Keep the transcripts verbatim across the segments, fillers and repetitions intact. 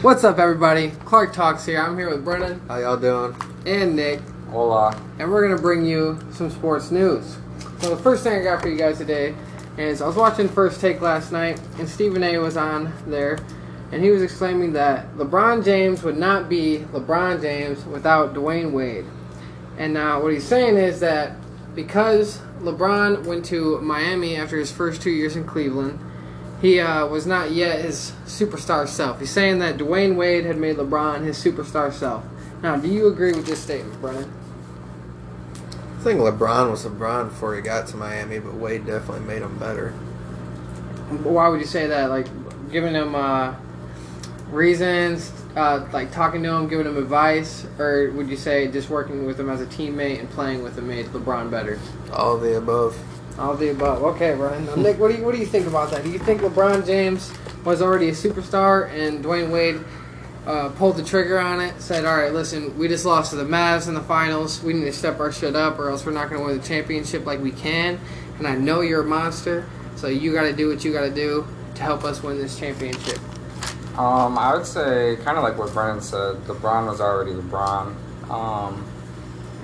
What's up, everybody? Clark Talks here. I'm here with Brennan. How y'all doing? And Nick. Hola. And we're going to bring you some sports news. So the first thing I got for you guys today is I was watching First Take last night, and Stephen A. was on there, and he was exclaiming that LeBron James would not be LeBron James without Dwyane Wade. And now uh, what he's saying is that because LeBron went to Miami after his first two years in Cleveland, he uh, was not yet his superstar self. He's saying that Dwyane Wade had made LeBron his superstar self. Now, do you agree with this statement, Brennan? I think LeBron was LeBron before he got to Miami, but Wade definitely made him better. Why would you say that? Like, giving him uh, reasons, uh, like talking to him, giving him advice, or would you say just working with him as a teammate and playing with him made LeBron better? All of the above. All of the above. Okay, Brian. Now, Nick, what do you what do you think about that? Do you think LeBron James was already a superstar and Dwyane Wade Uh, pulled the trigger on it, said, all right, listen, we just lost to the Mavs in the finals. We need to step our shit up or else we're not going to win the championship like we can. And I know you're a monster, so you got to do what you got to do to help us win this championship. Um, I would say, kind of like what Brennan said, LeBron was already LeBron. Um,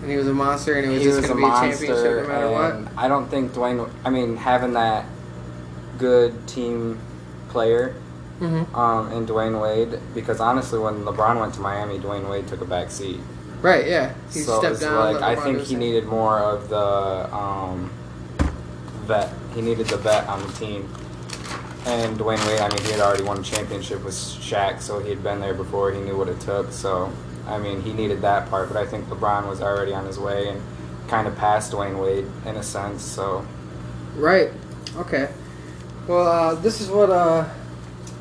and he was a monster, and it was just going to be a championship no matter what. I don't think Dwyane, I mean, having that good team player, Mm-hmm. Um, and Dwyane Wade, because honestly, when LeBron went to Miami, Dwyane Wade took a back seat. Right, yeah. He so stepped down. Like, I think he needed more of the um, vet. He needed the vet on the team. And Dwyane Wade, I mean, he had already won a championship with Shaq, so he had been there before. He knew what it took. So, I mean, he needed that part. But I think LeBron was already on his way and kind of passed Dwyane Wade in a sense. So, right. Okay. Well, uh, this is what... Uh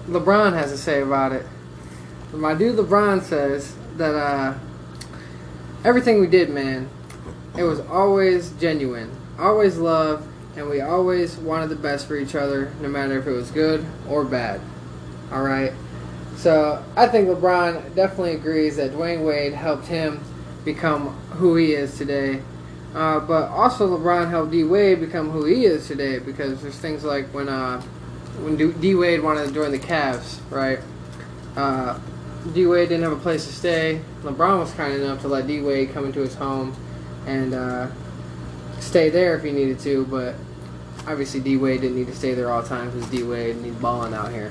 LeBron has to say about it. My dude LeBron says that uh, everything we did, man, it was always genuine, always love, and we always wanted the best for each other, no matter if it was good or bad. All right. So I think LeBron definitely agrees that Dwyane Wade helped him become who he is today. Uh, but also LeBron helped D. Wade become who he is today, because there's things like when... Uh, When D. Wade wanted to join the Cavs, right? Uh, D. Wade didn't have a place to stay. LeBron was kind enough to let D. Wade come into his home and uh, stay there if he needed to, but obviously D. Wade didn't need to stay there all the time because D. Wade needs balling out here.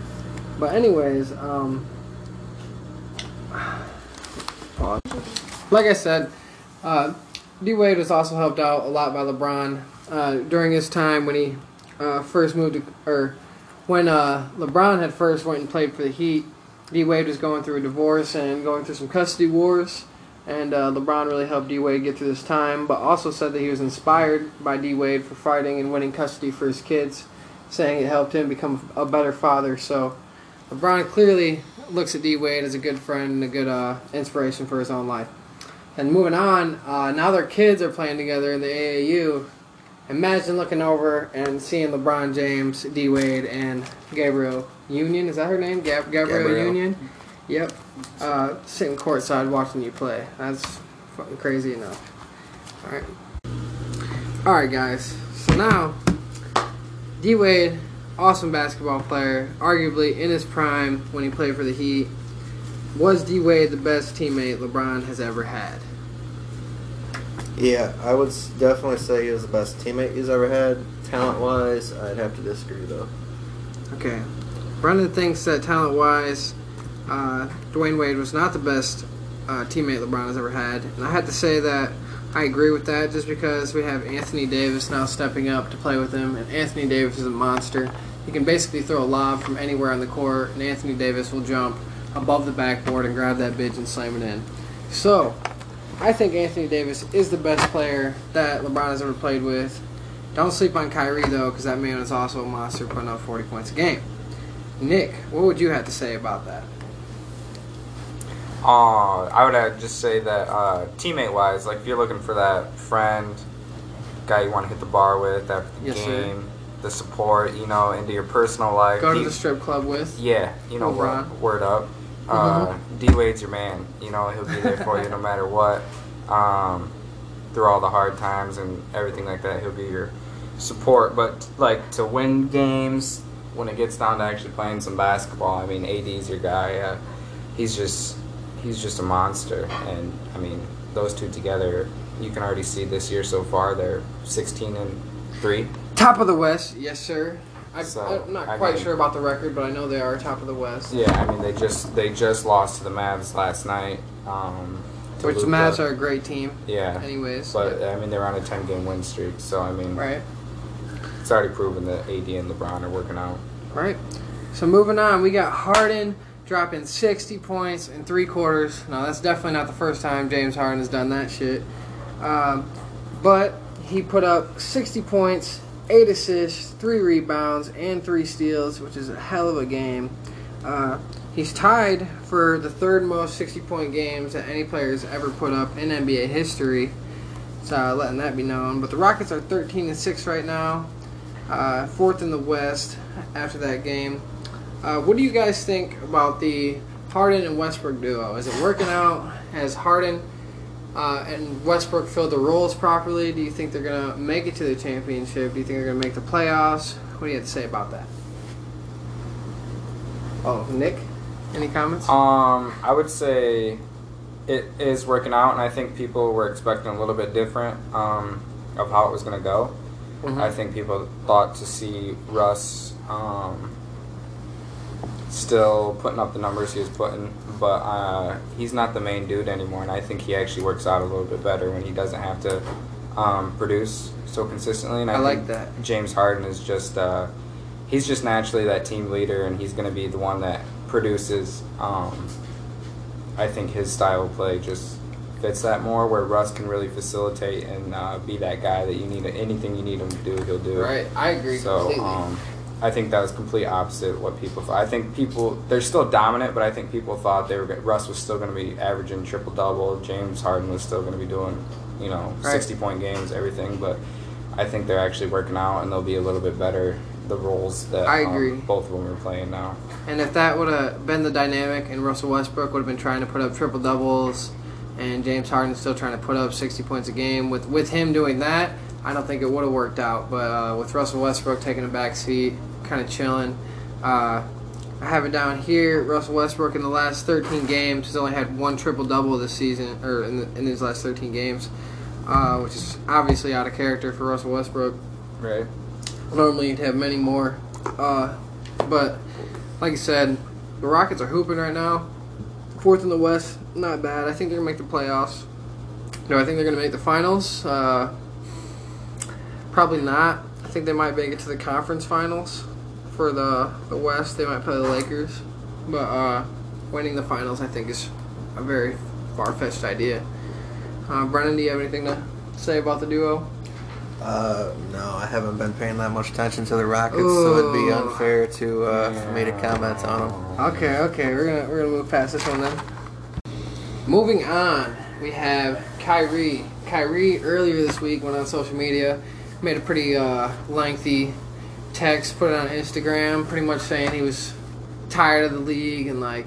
But anyways, um, like I said, uh, D. Wade was also helped out a lot by LeBron uh, during his time when he uh, first moved to... or. When uh, LeBron had first went and played for the Heat, D-Wade was going through a divorce and going through some custody wars, and uh, LeBron really helped D-Wade get through this time, but also said that he was inspired by D-Wade for fighting and winning custody for his kids, saying it helped him become a better father. So LeBron clearly looks at D-Wade as a good friend and a good uh, inspiration for his own life. And moving on, uh, now their kids are playing together in the A A U. Imagine looking over and seeing LeBron James, D. Wade, and Gabrielle Union. Is that her name? Gab- Gabrielle, Gabrielle Union? Yep. Uh, sitting courtside watching you play. That's fucking crazy enough. All right. All right, guys. So now, D. Wade, awesome basketball player, arguably in his prime when he played for the Heat. Was D. Wade the best teammate LeBron has ever had? Yeah, I would definitely say he was the best teammate he's ever had. Talent-wise, I'd have to disagree, though. Okay. Brendan thinks that talent-wise, uh, Dwyane Wade was not the best uh, teammate LeBron has ever had. And I had to say that I agree with that just because we have Anthony Davis now stepping up to play with him. And Anthony Davis is a monster. He can basically throw a lob from anywhere on the court, and Anthony Davis will jump above the backboard and grab that bitch and slam it in. So... I think Anthony Davis is the best player that LeBron has ever played with. Don't sleep on Kyrie, though, because that man is also a monster putting up forty points a game. Nick, what would you have to say about that? Uh, I would just say that uh, teammate-wise, like if you're looking for that friend, guy you want to hit the bar with after the yes, game, sir. The support, you know, into your personal life. Go to he, the strip club with. Yeah, you know, word, word up. Uh, mm-hmm. D-Wade's your man. You know, he'll be there for you no matter what. Um, through all the hard times and everything like that, he'll be your support. But, like, to win games, when it gets down to actually playing some basketball, I mean, A D's your guy. Uh, he's just he's just a monster. And I mean, those two together, you can already see this year so far they're sixteen and three. Top of the West, yes sir. I, so, I'm not I quite mean, sure about the record, but I know they are top of the West. Yeah, I mean they just they just lost to the Mavs last night. Um, Which Luka. The Mavs are a great team. Yeah. Anyways, but yeah. I mean they're on a ten-game win streak, so I mean, right. It's already proven that A D and LeBron are working out. Right. So moving on, we got Harden dropping sixty points in three quarters. Now that's definitely not the first time James Harden has done that shit, um, but he put up sixty points. Eight assists, three rebounds, and three steals, which is a hell of a game. Uh, he's tied for the third most sixty-point games that any player has ever put up in N B A history. So uh, letting that be known. But the Rockets are thirteen and six right now, uh, fourth in the West after that game. Uh, what do you guys think about the Harden and Westbrook duo? Is it working out? Has Harden Uh, and Westbrook filled the roles properly? Do you think they're going to make it to the championship? Do you think they're going to make the playoffs? What do you have to say about that? Oh, Nick, any comments? Um, I would say it is working out, and I think people were expecting a little bit different um, of how it was going to go. Mm-hmm. I think people thought to see Russ um, still putting up the numbers he was putting, but uh, he's not the main dude anymore, and I think he actually works out a little bit better when he doesn't have to um, produce so consistently. And I, I like that. James Harden is just, uh, he's just naturally that team leader, and he's going to be the one that produces. Um, I think his style of play just fits that more, where Russ can really facilitate and uh, be that guy that you need, anything you need him to do, he'll do. Right, I agree so, completely. Um, I think that was complete opposite what people thought. I think people, they're still dominant, but I think people thought they were. Russ was still going to be averaging triple-double. James Harden was still going to be doing, you know, sixty-point games, everything. But I think they're actually working out, and they'll be a little bit better, the roles that I agree. Um, both of them are playing now. And if that would have been the dynamic and Russell Westbrook would have been trying to put up triple-doubles and James Harden still trying to put up sixty points a game, with, with him doing that, I don't think it would have worked out. But uh, with Russell Westbrook taking a back seat, kind of chilling. Uh, I have it down here. Russell Westbrook in the last thirteen games has only had one triple double this season, or in, the, in these last thirteen games, uh, which is obviously out of character for Russell Westbrook. Right. Normally you'd have many more, uh, but like I said, the Rockets are hooping right now. Fourth in the West, not bad. I think they're gonna make the playoffs. No, I think they're gonna make the finals. Uh, probably not. I think they might make it to the conference finals. For the, the West, they might play the Lakers. But uh, winning the finals, I think, is a very far-fetched idea. Uh, Brennan, do you have anything to say about the duo? Uh, no, I haven't been paying that much attention to the Rockets, Ooh. so it'd be unfair to uh, yeah. make a comment on them. Okay, okay, we're gonna we're gonna move past this one then. Moving on, we have Kyrie. Kyrie earlier this week went on social media, made a pretty uh, lengthy text, put it on Instagram, pretty much saying he was tired of the league and like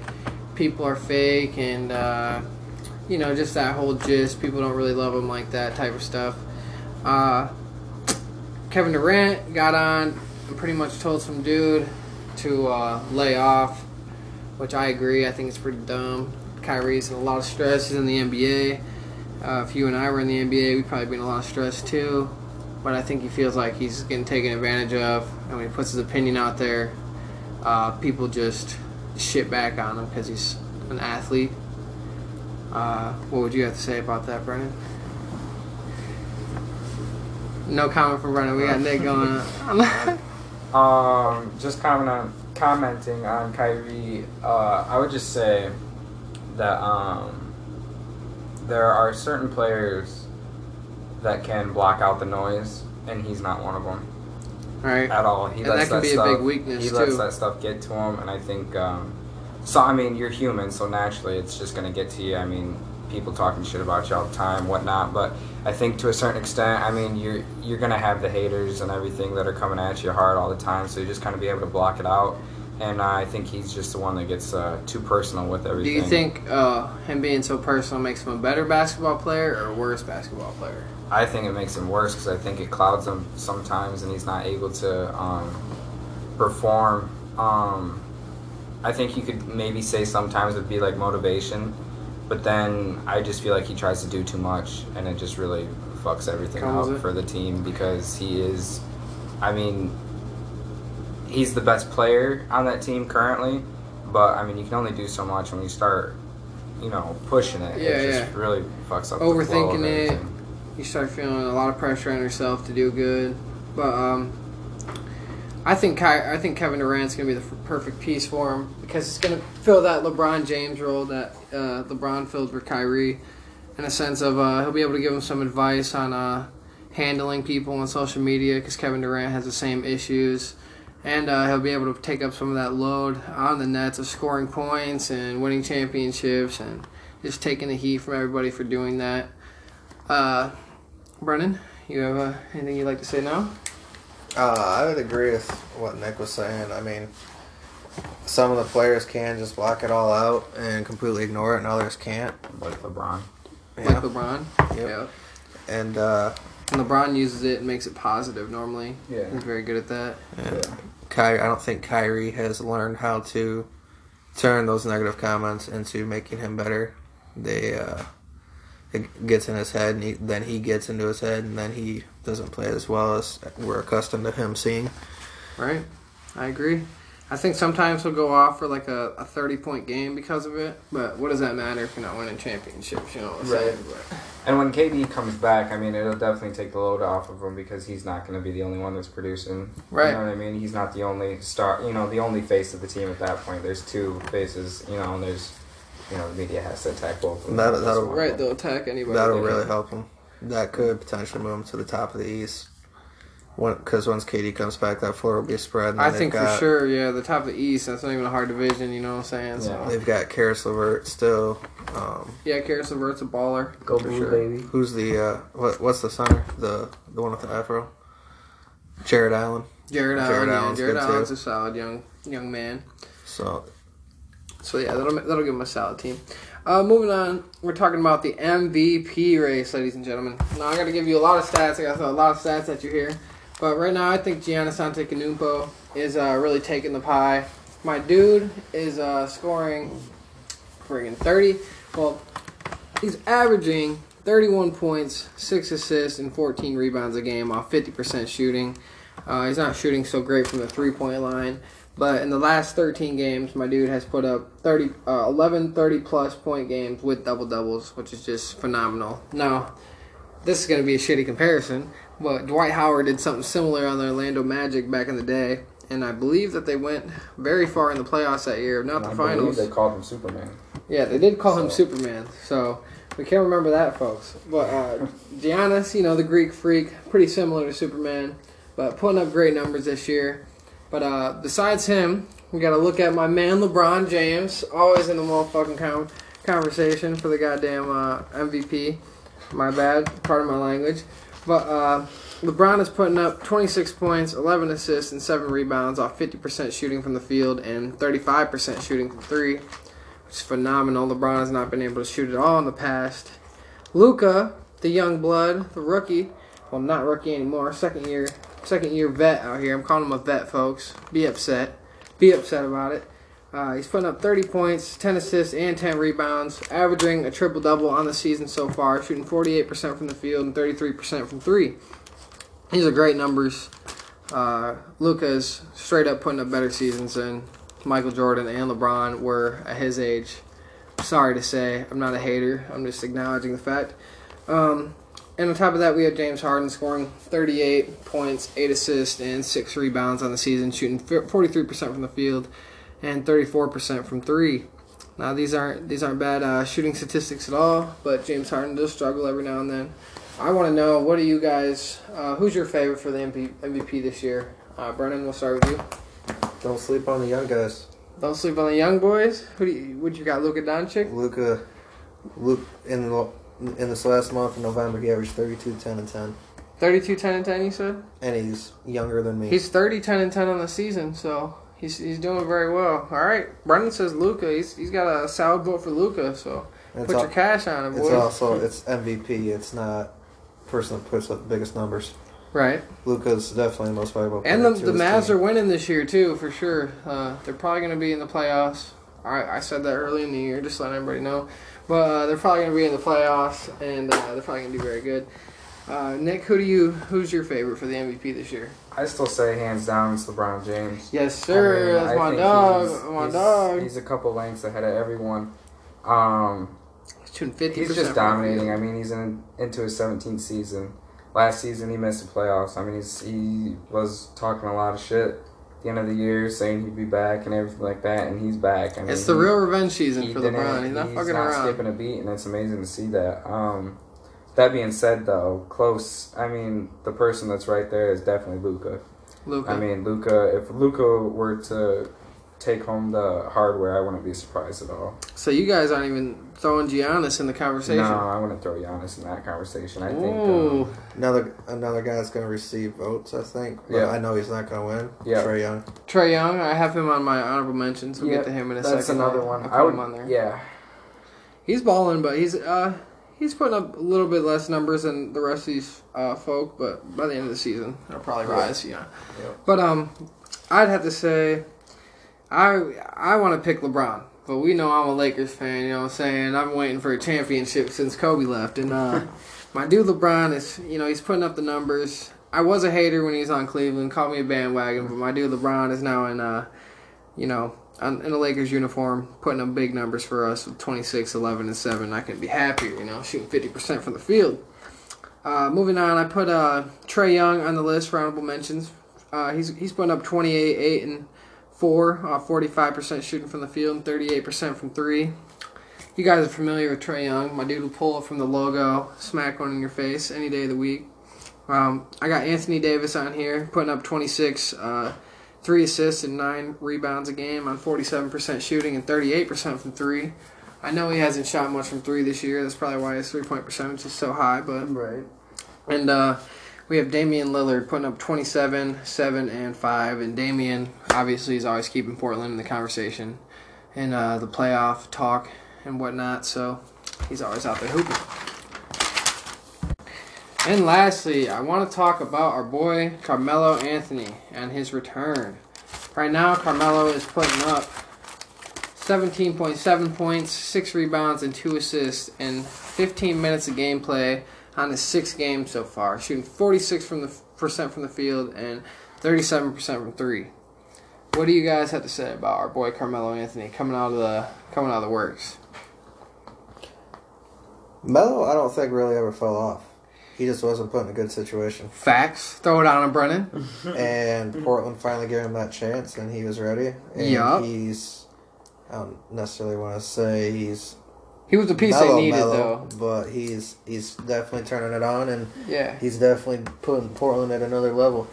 people are fake and uh, you know, just that whole gist, people don't really love him like that type of stuff. Uh, Kevin Durant got on and pretty much told some dude to uh, lay off, which I agree. I think it's pretty dumb. Kyrie's in a lot of stress. He's in the N B A. Uh, if you and I were in the N B A, we'd probably be in a lot of stress too. But I think he feels like he's getting taken advantage of, and when he puts his opinion out there, uh, people just shit back on him because he's an athlete. Uh, what would you have to say about that, Brennan? No comment from Brennan. We got Nick going on. um, just comment on, commenting on Kyrie, uh, I would just say that um, there are certain players that can block out the noise, and he's not one of them. Right. At all. He and lets that can that be stuff, a big weakness, he too. He lets that stuff get to him, and I think, um, so, I mean, you're human, so naturally it's just going to get to you. I mean, people talking shit about you all the time, whatnot, but I think to a certain extent, I mean, you're, you're going to have the haters and everything that are coming at you hard all the time, so you just kind of be able to block it out, and uh, I think he's just the one that gets uh, too personal with everything. Do you think uh, him being so personal makes him a better basketball player or a worse basketball player? I think it makes him worse because I think it clouds him sometimes and he's not able to um, perform. Um, I think you could maybe say sometimes it'd be like motivation, but then I just feel like he tries to do too much, and it just really fucks everything Comes up it. for the team, because he is, I mean, he's the best player on that team currently, but I mean, you can only do so much when you start, you know, pushing it. Yeah, it just yeah. really fucks up. Overthinking the flow of it. You start feeling a lot of pressure on yourself to do good, but um, I think Ky- I think Kevin Durant's gonna be the f- perfect piece for him, because it's gonna fill that LeBron James role that uh, LeBron filled for Kyrie, in a sense of uh, he'll be able to give him some advice on uh, handling people on social media, because Kevin Durant has the same issues, and uh, he'll be able to take up some of that load on the Nets of scoring points and winning championships and just taking the heat from everybody for doing that. Uh, Brennan, you have uh, anything you'd like to say now? Uh, I would agree with what Nick was saying. I mean, some of the players can just block it all out and completely ignore it, and others can't. Like LeBron. Yeah. Like LeBron. Yep. Yeah. And, uh, and LeBron uses it and makes it positive normally. Yeah. He's very good at that. Yeah. Ky- I don't think Kyrie has learned how to turn those negative comments into making him better. They... Uh, It gets in his head, and he, then he gets into his head, and then he doesn't play as well as we're accustomed to him seeing. Right. I agree. I think sometimes he'll go off for like a, a thirty-point game because of it, but what does that matter if you're not winning championships? You know what I'm right. saying? But. And when K D comes back, I mean, it'll definitely take the load off of him, because he's not going to be the only one that's producing. Right. You know what I mean? He's not the only star, you know, the only face of the team at that point. There's two faces, you know, and there's... You know, the media has to attack both of them. That'll, that'll, right, they'll attack anybody. That'll really it. help them. That could potentially move them to the top of the East. Because once K D comes back, that floor will be spread. And I think got, for sure, yeah, the top of the East, that's not even a hard division, you know what I'm saying? So. Yeah. They've got Karis LeVert still. Um, yeah, Karis LeVert's a baller. Go for sure. Baby. Who's the, uh, what, what's the center? The the one with the afro? Jared Allen. Jared Allen, Jared yeah. Allen's, Jared Allen's a solid young young man. So... So, yeah, that'll that'll give him a solid team. Uh, moving on, we're talking about the M V P race, ladies and gentlemen. Now, I got to give you a lot of stats. I got a lot of stats that you hear. But right now, I think Giannis Antetokounmpo is uh, really taking the pie. My dude is uh, scoring friggin' thirty. Well, he's averaging thirty-one points, six assists, and fourteen rebounds a game off fifty percent shooting. Uh, he's not shooting so great from the three-point line. But in the last thirteen gagames, my dude has put up thirty, uh, eleven thirty-plus point games with double-doubles, which is just phenomenal. Now, this is going to be a shitty comparison, but Dwight Howard did something similar on the Orlando Magic back in the day, and I believe that they went very far in the playoffs that year, not the I finals. They called him Superman. Yeah, they did call so. him Superman, so we can't remember that, folks. But uh, Giannis, you know, the Greek freak, pretty similar to Superman, but putting up great numbers this year. But uh, besides him, we got to look at my man LeBron James, always in the motherfucking com- conversation for the goddamn uh, M V P. My bad, pardon my language. But uh, LeBron is putting up twenty-six points, eleven assists, and seven rebounds off fifty percent shooting from the field and thirty-five percent shooting from three, which is phenomenal. LeBron has not been able to shoot at all in the past. Luka, the young blood, the rookie, well, not rookie anymore, second year. Second year vet out here. I'm calling him a vet, folks. Be upset. Be upset about it. Uh, he's putting up thirty points, ten assists, and ten rebounds, averaging a triple-double on the season so far, shooting forty-eight percent from the field and thirty-three percent from three. These are great numbers. Uh, Luka's straight up putting up better seasons than Michael Jordan and LeBron were at his age. Sorry to say. I'm not a hater. I'm just acknowledging the fact. Um... And on top of that, we have James Harden scoring thirty-eight points, eight assists, and six rebounds on the season, shooting forty-three percent from the field and thirty-four percent from three. Now, these aren't these aren't bad uh, shooting statistics at all, but James Harden does struggle every now and then. I want to know, what are you guys, uh, who's your favorite for the M V P this year? Uh, Brennan, we'll start with you. Don't sleep on the young guys. Don't sleep on the young boys? Who do you, what you got, Luka Doncic? Luka, Luke, and the... In this last month in November, he averaged thirty-two, ten, and ten. thirty-two, ten, and ten, you said? And he's younger than me. He's thirty, ten, and ten on the season, so he's he's doing very well. All right. Brendan says Luka. He's He's got a solid vote for Luka, so put al- your cash on him, boys. It's also it's M V P. It's not the person that puts up the biggest numbers. Right. Luka's definitely the most valuable player. And the, the Mavs team. Are winning this year, too, for sure. Uh, they're probably going to be in the playoffs. I, I said that early in the year, just letting everybody know. But uh, they're probably going to be in the playoffs, and uh, they're probably going to do very good. Uh, Nick, who do you? Who's your favorite for the M V P this year? I still say hands down it's LeBron James. Yes, sir. I mean, that's I my dog. He's, my he's, dog. He's a couple lengths ahead of everyone. Um, he's just dominating. I mean, he's in, into his seventeenth season. Last season he missed the playoffs. I mean, he's, he was talking a lot of shit at the end of the year, saying he'd be back and everything like that, and he's back. I mean, it's the he, real revenge season for LeBron. He's not he's fucking not around. Skipping a beat, and it's amazing to see that. Um, That being said, though, close. I mean, the person that's right there is definitely Luka. Luka. I mean, Luka. If Luka were to take home the hardware, I wouldn't be surprised at all. So you guys aren't even throwing Giannis in the conversation. No, I wouldn't throw Giannis in that conversation. I Ooh. think um, another another guy's gonna receive votes. I think. But yeah. I know he's not gonna win. Yeah. Trae Young. Trae Young. I have him on my honorable mentions. We'll yeah, get to him in a that's second. That's another one. I, I would. Him on there. Yeah. He's balling, but he's uh. He's putting up a little bit less numbers than the rest of these uh, folk, but by the end of the season, it'll probably rise, you know. Yeah. But um, I'd have to say I I want to pick LeBron, but we know I'm a Lakers fan, you know what I'm saying? I've been waiting for a championship since Kobe left, and uh, my dude LeBron is, you know, he's putting up the numbers. I was a hater when he was on Cleveland, called me a bandwagon, but my dude LeBron is now in, uh, you know, in a Lakers uniform, putting up big numbers for us with twenty-six, eleven, and seven. I couldn't be happier, you know, shooting fifty percent from the field. Uh, moving on, I put uh, Trae Young on the list for honorable mentions. Uh, he's he's putting up twenty-eight, eight, and four, uh, forty-five percent shooting from the field, and thirty-eight percent from three. You guys are familiar with Trae Young. My dude will pull up from the logo, smack one in your face any day of the week. Um, I got Anthony Davis on here, putting up twenty-six, uh, three assists and nine rebounds a game on forty-seven percent shooting and thirty-eight percent from three. I know he hasn't shot much from three this year. That's probably why his three-point percentage is so high. But right. And uh, we have Damian Lillard putting up twenty-seven, seven, and five. And Damian, obviously, is always keeping Portland in the conversation and uh, the playoff talk and whatnot. So he's always out there hooping. And lastly, I want to talk about our boy Carmelo Anthony and his return. Right now, Carmelo is putting up seventeen point seven points, six rebounds, and two assists, and fifteen minutes of gameplay on his six games so far, shooting forty-six percent from the, percent from the field and thirty-seven percent from three. What do you guys have to say about our boy Carmelo Anthony coming out of the coming out of the works? Melo, I don't think really ever fell off. He just wasn't put in a good situation. Facts. Throw it on him, Brennan. And Portland finally gave him that chance, and he was ready. And yep. he's, I don't necessarily want to say he's... He was the piece mellow, they needed, mellow, though. But he's he's definitely turning it on, and yeah. he's definitely putting Portland at another level.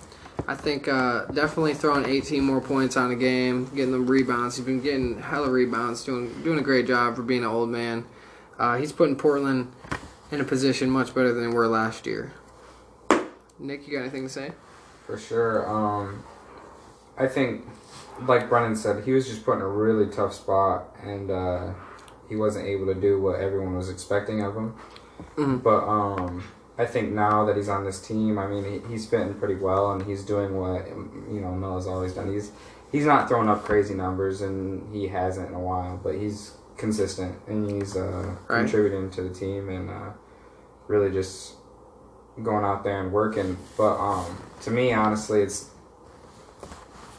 I think uh, definitely throwing eighteen more points on a game, getting them rebounds. He's been getting hella rebounds, doing, doing a great job for being an old man. Uh, he's putting Portland in a position much better than they were last year. Nick, you got anything to say? For sure. Um, I think, like Brennan said, he was just put in a really tough spot, and uh, he wasn't able to do what everyone was expecting of him. Mm-hmm. But um, I think now that he's on this team, I mean, he, he's fitting pretty well, and he's doing what, you know, Melo's always done. He's he's not throwing up crazy numbers, and he hasn't in a while, but he's consistent, and he's uh, right. contributing to the team, and uh, really just going out there and working. But um, to me, honestly, it's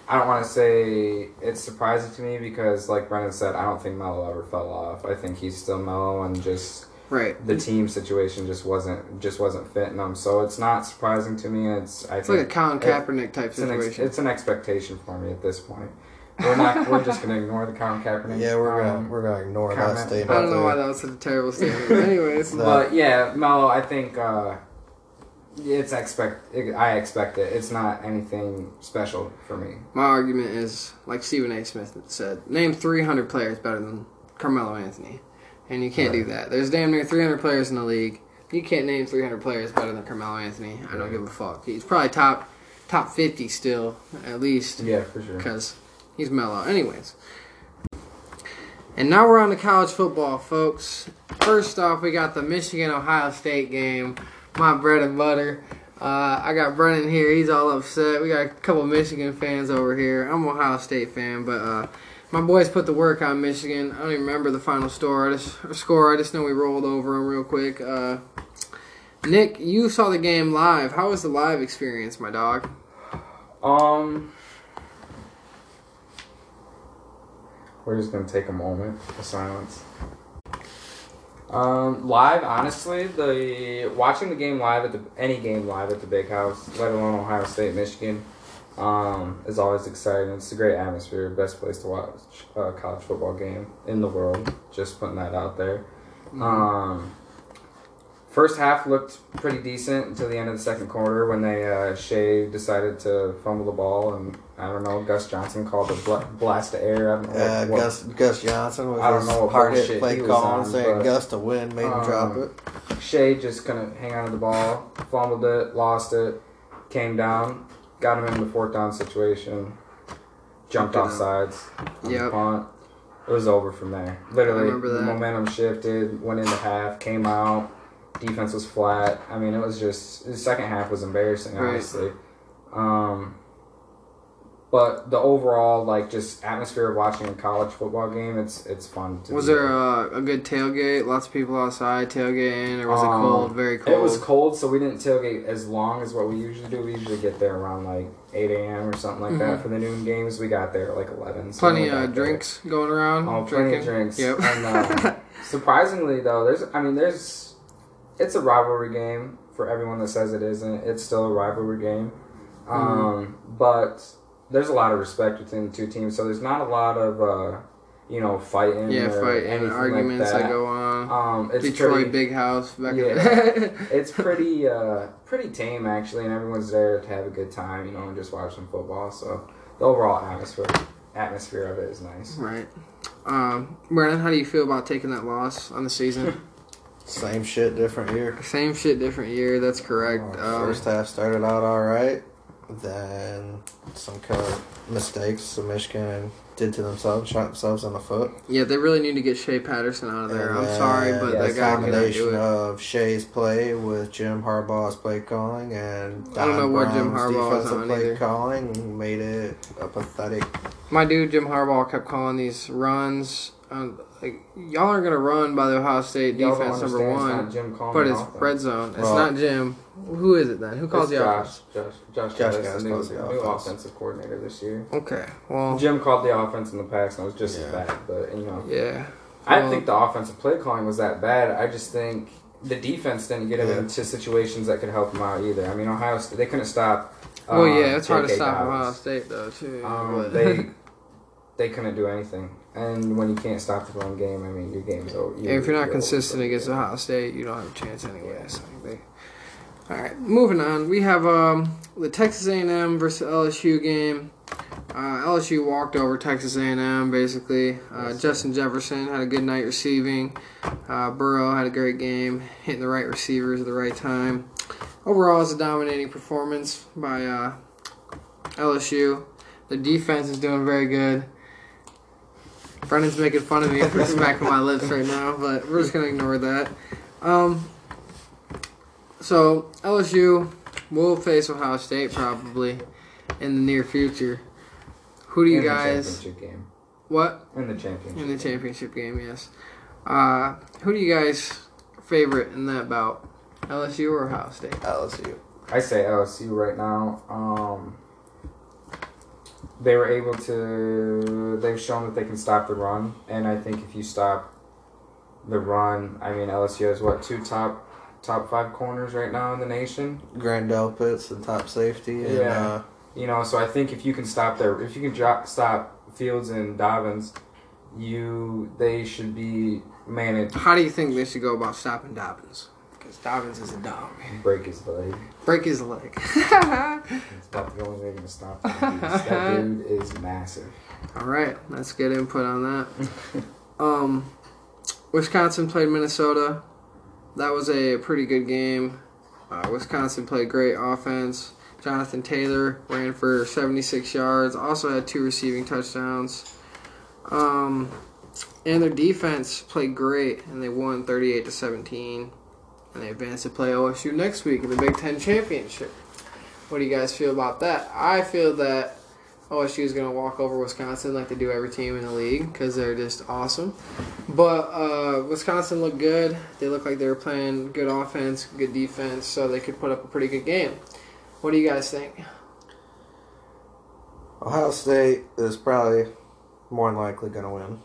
I don't want to say it's surprising to me because, like Brennan said, I don't think Melo ever fell off. I think he's still Melo, and just right. the team situation just wasn't just wasn't fitting him. So it's not surprising to me. It's I it's think like a Colin Kaepernick it, type it's situation. An ex, it's an expectation for me at this point. We're not. We're just gonna ignore the Colin Kaepernick. Yeah, we're um, gonna we're gonna ignore comment. that statement. I don't know why that was a terrible statement. Anyways, so. But yeah, Melo, I think uh, it's expect. It, I expect it. It's not anything special for me. My argument is like Stephen A. Smith said: name three hundred players better than Carmelo Anthony, and you can't right. do that. There's damn near three hundred players in the league. You can't name three hundred players better than Carmelo Anthony. I don't right. give a fuck. He's probably top top fifty still, at least. Yeah, for sure. Because he's Melo. Anyways. And now we're on to college football, folks. First off, we got the Michigan-Ohio State game. My bread and butter. Uh, I got Brennan here. He's all upset. We got a couple of Michigan fans over here. I'm an Ohio State fan, but uh, my boys put the work on Michigan. I don't even remember the final score. I just, score. I just know we rolled over them real quick. Uh, Nick, you saw the game live. How was the live experience, my dog? Um, we're just going to take a moment of silence. Um, live, honestly, the watching the game live at the any game live at the Big House, let alone Ohio State, Michigan, um, is always exciting. It's a great atmosphere, best place to watch a college football game in the world. Just putting that out there. Mm-hmm. Um, first half looked pretty decent until the end of the second quarter when they uh, Shea decided to fumble the ball, and I don't know, Gus Johnson called a bl- blast of air. I don't know what, uh, what, Gus Gus Johnson was I don't know what hard hit play call saying Gus to win made um, him drop it. Shea just couldn't hang on to the ball, fumbled it, lost it, came down, got him in the fourth down situation, jumped off sides, yep. punt. It was over from there. Literally, the momentum shifted, went into half, came out. Defense was flat. I mean, it was just the second half was embarrassing, honestly. Right. Um, but the overall, like, just atmosphere of watching a college football game, it's it's fun. To was there uh, a good tailgate? Lots of people outside tailgating, or was um, it cold? Very cold. It was cold, so we didn't tailgate as long as what we usually do. We usually get there around like eight a.m. or something like mm-hmm. that for the noon games. We got there at like eleven. So plenty of uh, drinks there. going around. Oh, drinking. plenty of drinks. Yep. And, uh, surprisingly, though, there's. I mean, there's. It's a rivalry game for everyone that says it isn't. It's still a rivalry game. Um, mm-hmm. But there's a lot of respect between the two teams. So there's not a lot of, uh, you know, fighting yeah, or fighting, anything arguments like that. that go on. Um, it's Detroit pretty, Big House. Back yeah, it's pretty uh, pretty tame, actually, and everyone's there to have a good time, you know, and just watch some football. So the overall atmosphere atmosphere of it is nice. Right. Um, Brennan, how do you feel about taking that loss on the season? Same shit, different year. Same shit, different year. That's correct. Oh, um, first half started out all right. Then some kind of mistakes Michigan did to themselves, shot themselves in the foot. Yeah, they really need to get Shea Patterson out of there. And I'm then, sorry, but yeah, that guy combination do it. of Shea's play with Jim Harbaugh's play calling and Don I don't know what Jim Harbaugh's play either. calling made it a pathetic. My dude Jim Harbaugh kept calling these runs. Um, like, y'all are gonna run by the Ohio State y'all defense number one, it's but it's offense. red zone. It's well, not Jim. Who is it then? Who calls it's the offense? Josh. Josh. Josh, Josh is the new, the new offensive coordinator this year. Okay. Well, Jim called the offense in the past, and it was just yeah. as bad. But you know, yeah. I well, think the offensive play calling was that bad. I just think the defense didn't get him yeah. into situations that could help him out either. I mean, Ohio State they couldn't stop. Um, well, yeah, it's hard to stop Dobbins. Ohio State though too. Um, they they couldn't do anything. And when you can't stop the run game, I mean, your game's over. You if you're not consistent against game. Ohio State, you don't have a chance anyway. Yeah. So they... All right, moving on. We have um, the Texas A and M versus L S U game. Uh, L S U walked over Texas A and M, basically. Uh, yes. Justin Jefferson had a good night receiving. Uh, Burrow had a great game, hitting the right receivers at the right time. Overall, it's a dominating performance by uh, L S U. The defense is doing very good. Brennan's making fun of me for smacking my lips right now, but we're just going to ignore that. Um, so, L S U will face Ohio State probably in the near future. Who do you in guys... In the championship game. What? In the championship In the championship game, game yes. Uh, who do you guys favorite in that bout? L S U or Ohio State? L S U. I say L S U right now. Um... They were able to, they've shown that they can stop the run. And I think if you stop the run, I mean, L S U has, what, two top top five corners right now in the nation? Grandel Pitts and top safety. And, yeah. Uh, you know, so I think if you can stop their, if you can drop, stop Fields and Dobbins, you, they should be managed. How do you think they should go about stopping Dobbins? Because Dobbins is a dog. Break his leg. Break his leg. That's about the only way you're going to stop him. That dude is massive. All right. Let's get input on that. um, Wisconsin played Minnesota. That was a pretty good game. Uh, Wisconsin played great offense. Jonathan Taylor ran for seventy-six yards. Also had two receiving touchdowns. Um, and their defense played great, and they won thirty-eight to seventeen. and they advance to play L S U next week in the Big Ten Championship. What do you guys feel about that? I feel that L S U is going to walk over Wisconsin like they do every team in the league because they're just awesome. But uh, Wisconsin looked good. They looked like they were playing good offense, good defense, so they could put up a pretty good game. What do you guys think? Ohio State is probably more than likely going to win.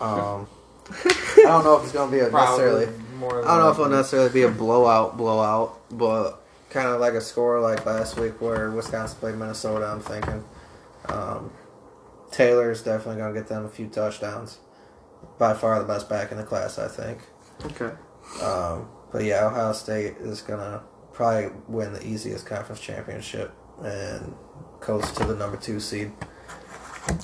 Um, I don't know if it's going to be a necessarily. More than I don't know likely. if it'll necessarily be a blowout, blowout, but kind of like a score like last week where Wisconsin played Minnesota. I'm thinking um, Taylor's definitely going to get them a few touchdowns. By far the best back in the class, I think. Okay. Um, but yeah, Ohio State is going to probably win the easiest conference championship and coast to the number two seed.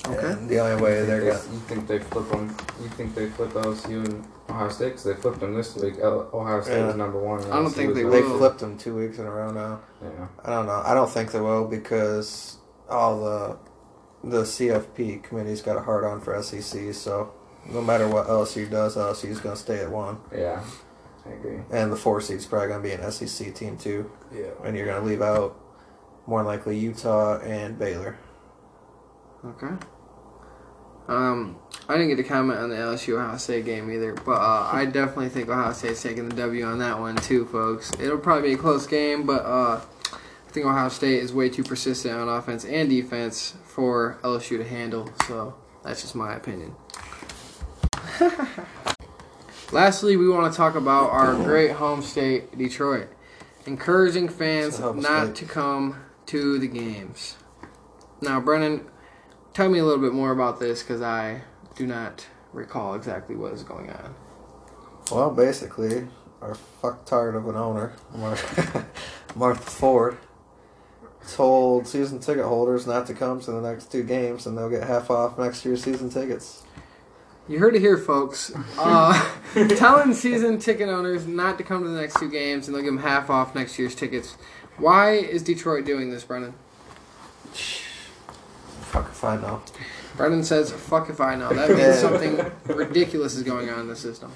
Okay. And the only way they're going to... You think they flip them? You think they flip L S U and Ohio State? Because they flipped them this week. Ohio State yeah. is number one. I don't think they will. They flipped them two weeks in a row now. Yeah. I don't know. I don't think they will because all the the C F P committee's got a hard on for S E C. So no matter what L S U does, L S U is going to stay at one. Yeah, I agree. And the four seed's probably going to be an S E C team too. Yeah. And you're going to leave out more likely Utah and Baylor. Okay. Um, I didn't get to comment on the L S U-Ohio State game either, but uh, I definitely think Ohio State's taking the W on that one too, folks. It'll probably be a close game, but uh, I think Ohio State is way too persistent on offense and defense for L S U to handle, so that's just my opinion. Lastly, we want to talk about our great home state, Detroit, encouraging fans not to come to the games. Now, Brennan, tell me a little bit more about this because I do not recall exactly what is going on. Well, basically, our fucktard of an owner, Martha, Martha Ford, told season ticket holders not to come to the next two games and they'll get half off next year's season tickets. You heard it here, folks. Uh, telling season ticket owners not to come to the next two games and they'll give them half off next year's tickets. Why is Detroit doing this, Brennan? Fuck if I know. Brennan says, fuck if I know. That means yeah. something ridiculous is going on in the system.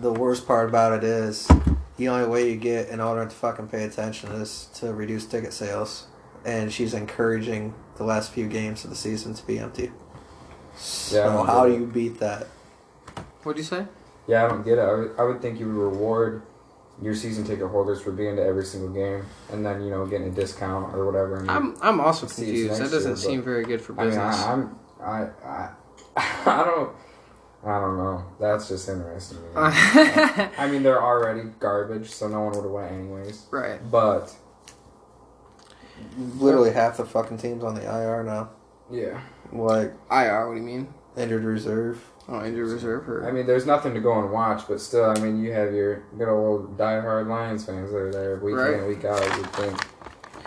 The worst part about it is the only way you get an owner to fucking pay attention is to reduce ticket sales. And she's encouraging the last few games of the season to be empty. So yeah, how do you beat that? What'd you say? Yeah, I don't get it. I would, I would think you would reward your season ticket holders for being to every single game, and then you know getting a discount or whatever. I'm I'm also confused. That doesn't year, seem very good for business. I mean, I, I'm I, I I don't I don't know. That's just interesting. You know? I, I mean, they're already garbage, so no one would have went anyways. Right. But literally half the fucking team's on the I R now. Yeah. Like I R? What do you mean? Injured reserve. Oh, injured reserve. Or... I mean, there's nothing to go and watch, but still, I mean, you have your good old diehard Lions fans that are there week right. in, week out. You'd think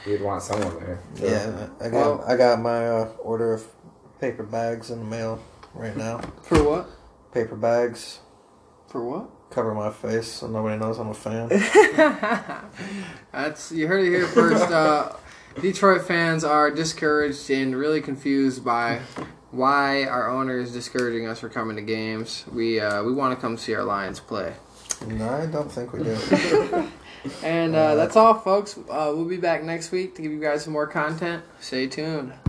you'd want someone there. So. Yeah, I got well, I got my uh, order of paper bags in the mail right now. For what? Paper bags. For what? Cover my face so nobody knows I'm a fan. That's you heard it here first. Uh, Detroit fans are discouraged and really confused by. Why our owner is discouraging us from coming to games. We uh, we want to come see our Lions play. No, I don't think we do. and uh, that's all, folks. Uh, we'll be back next week to give you guys some more content. Stay tuned.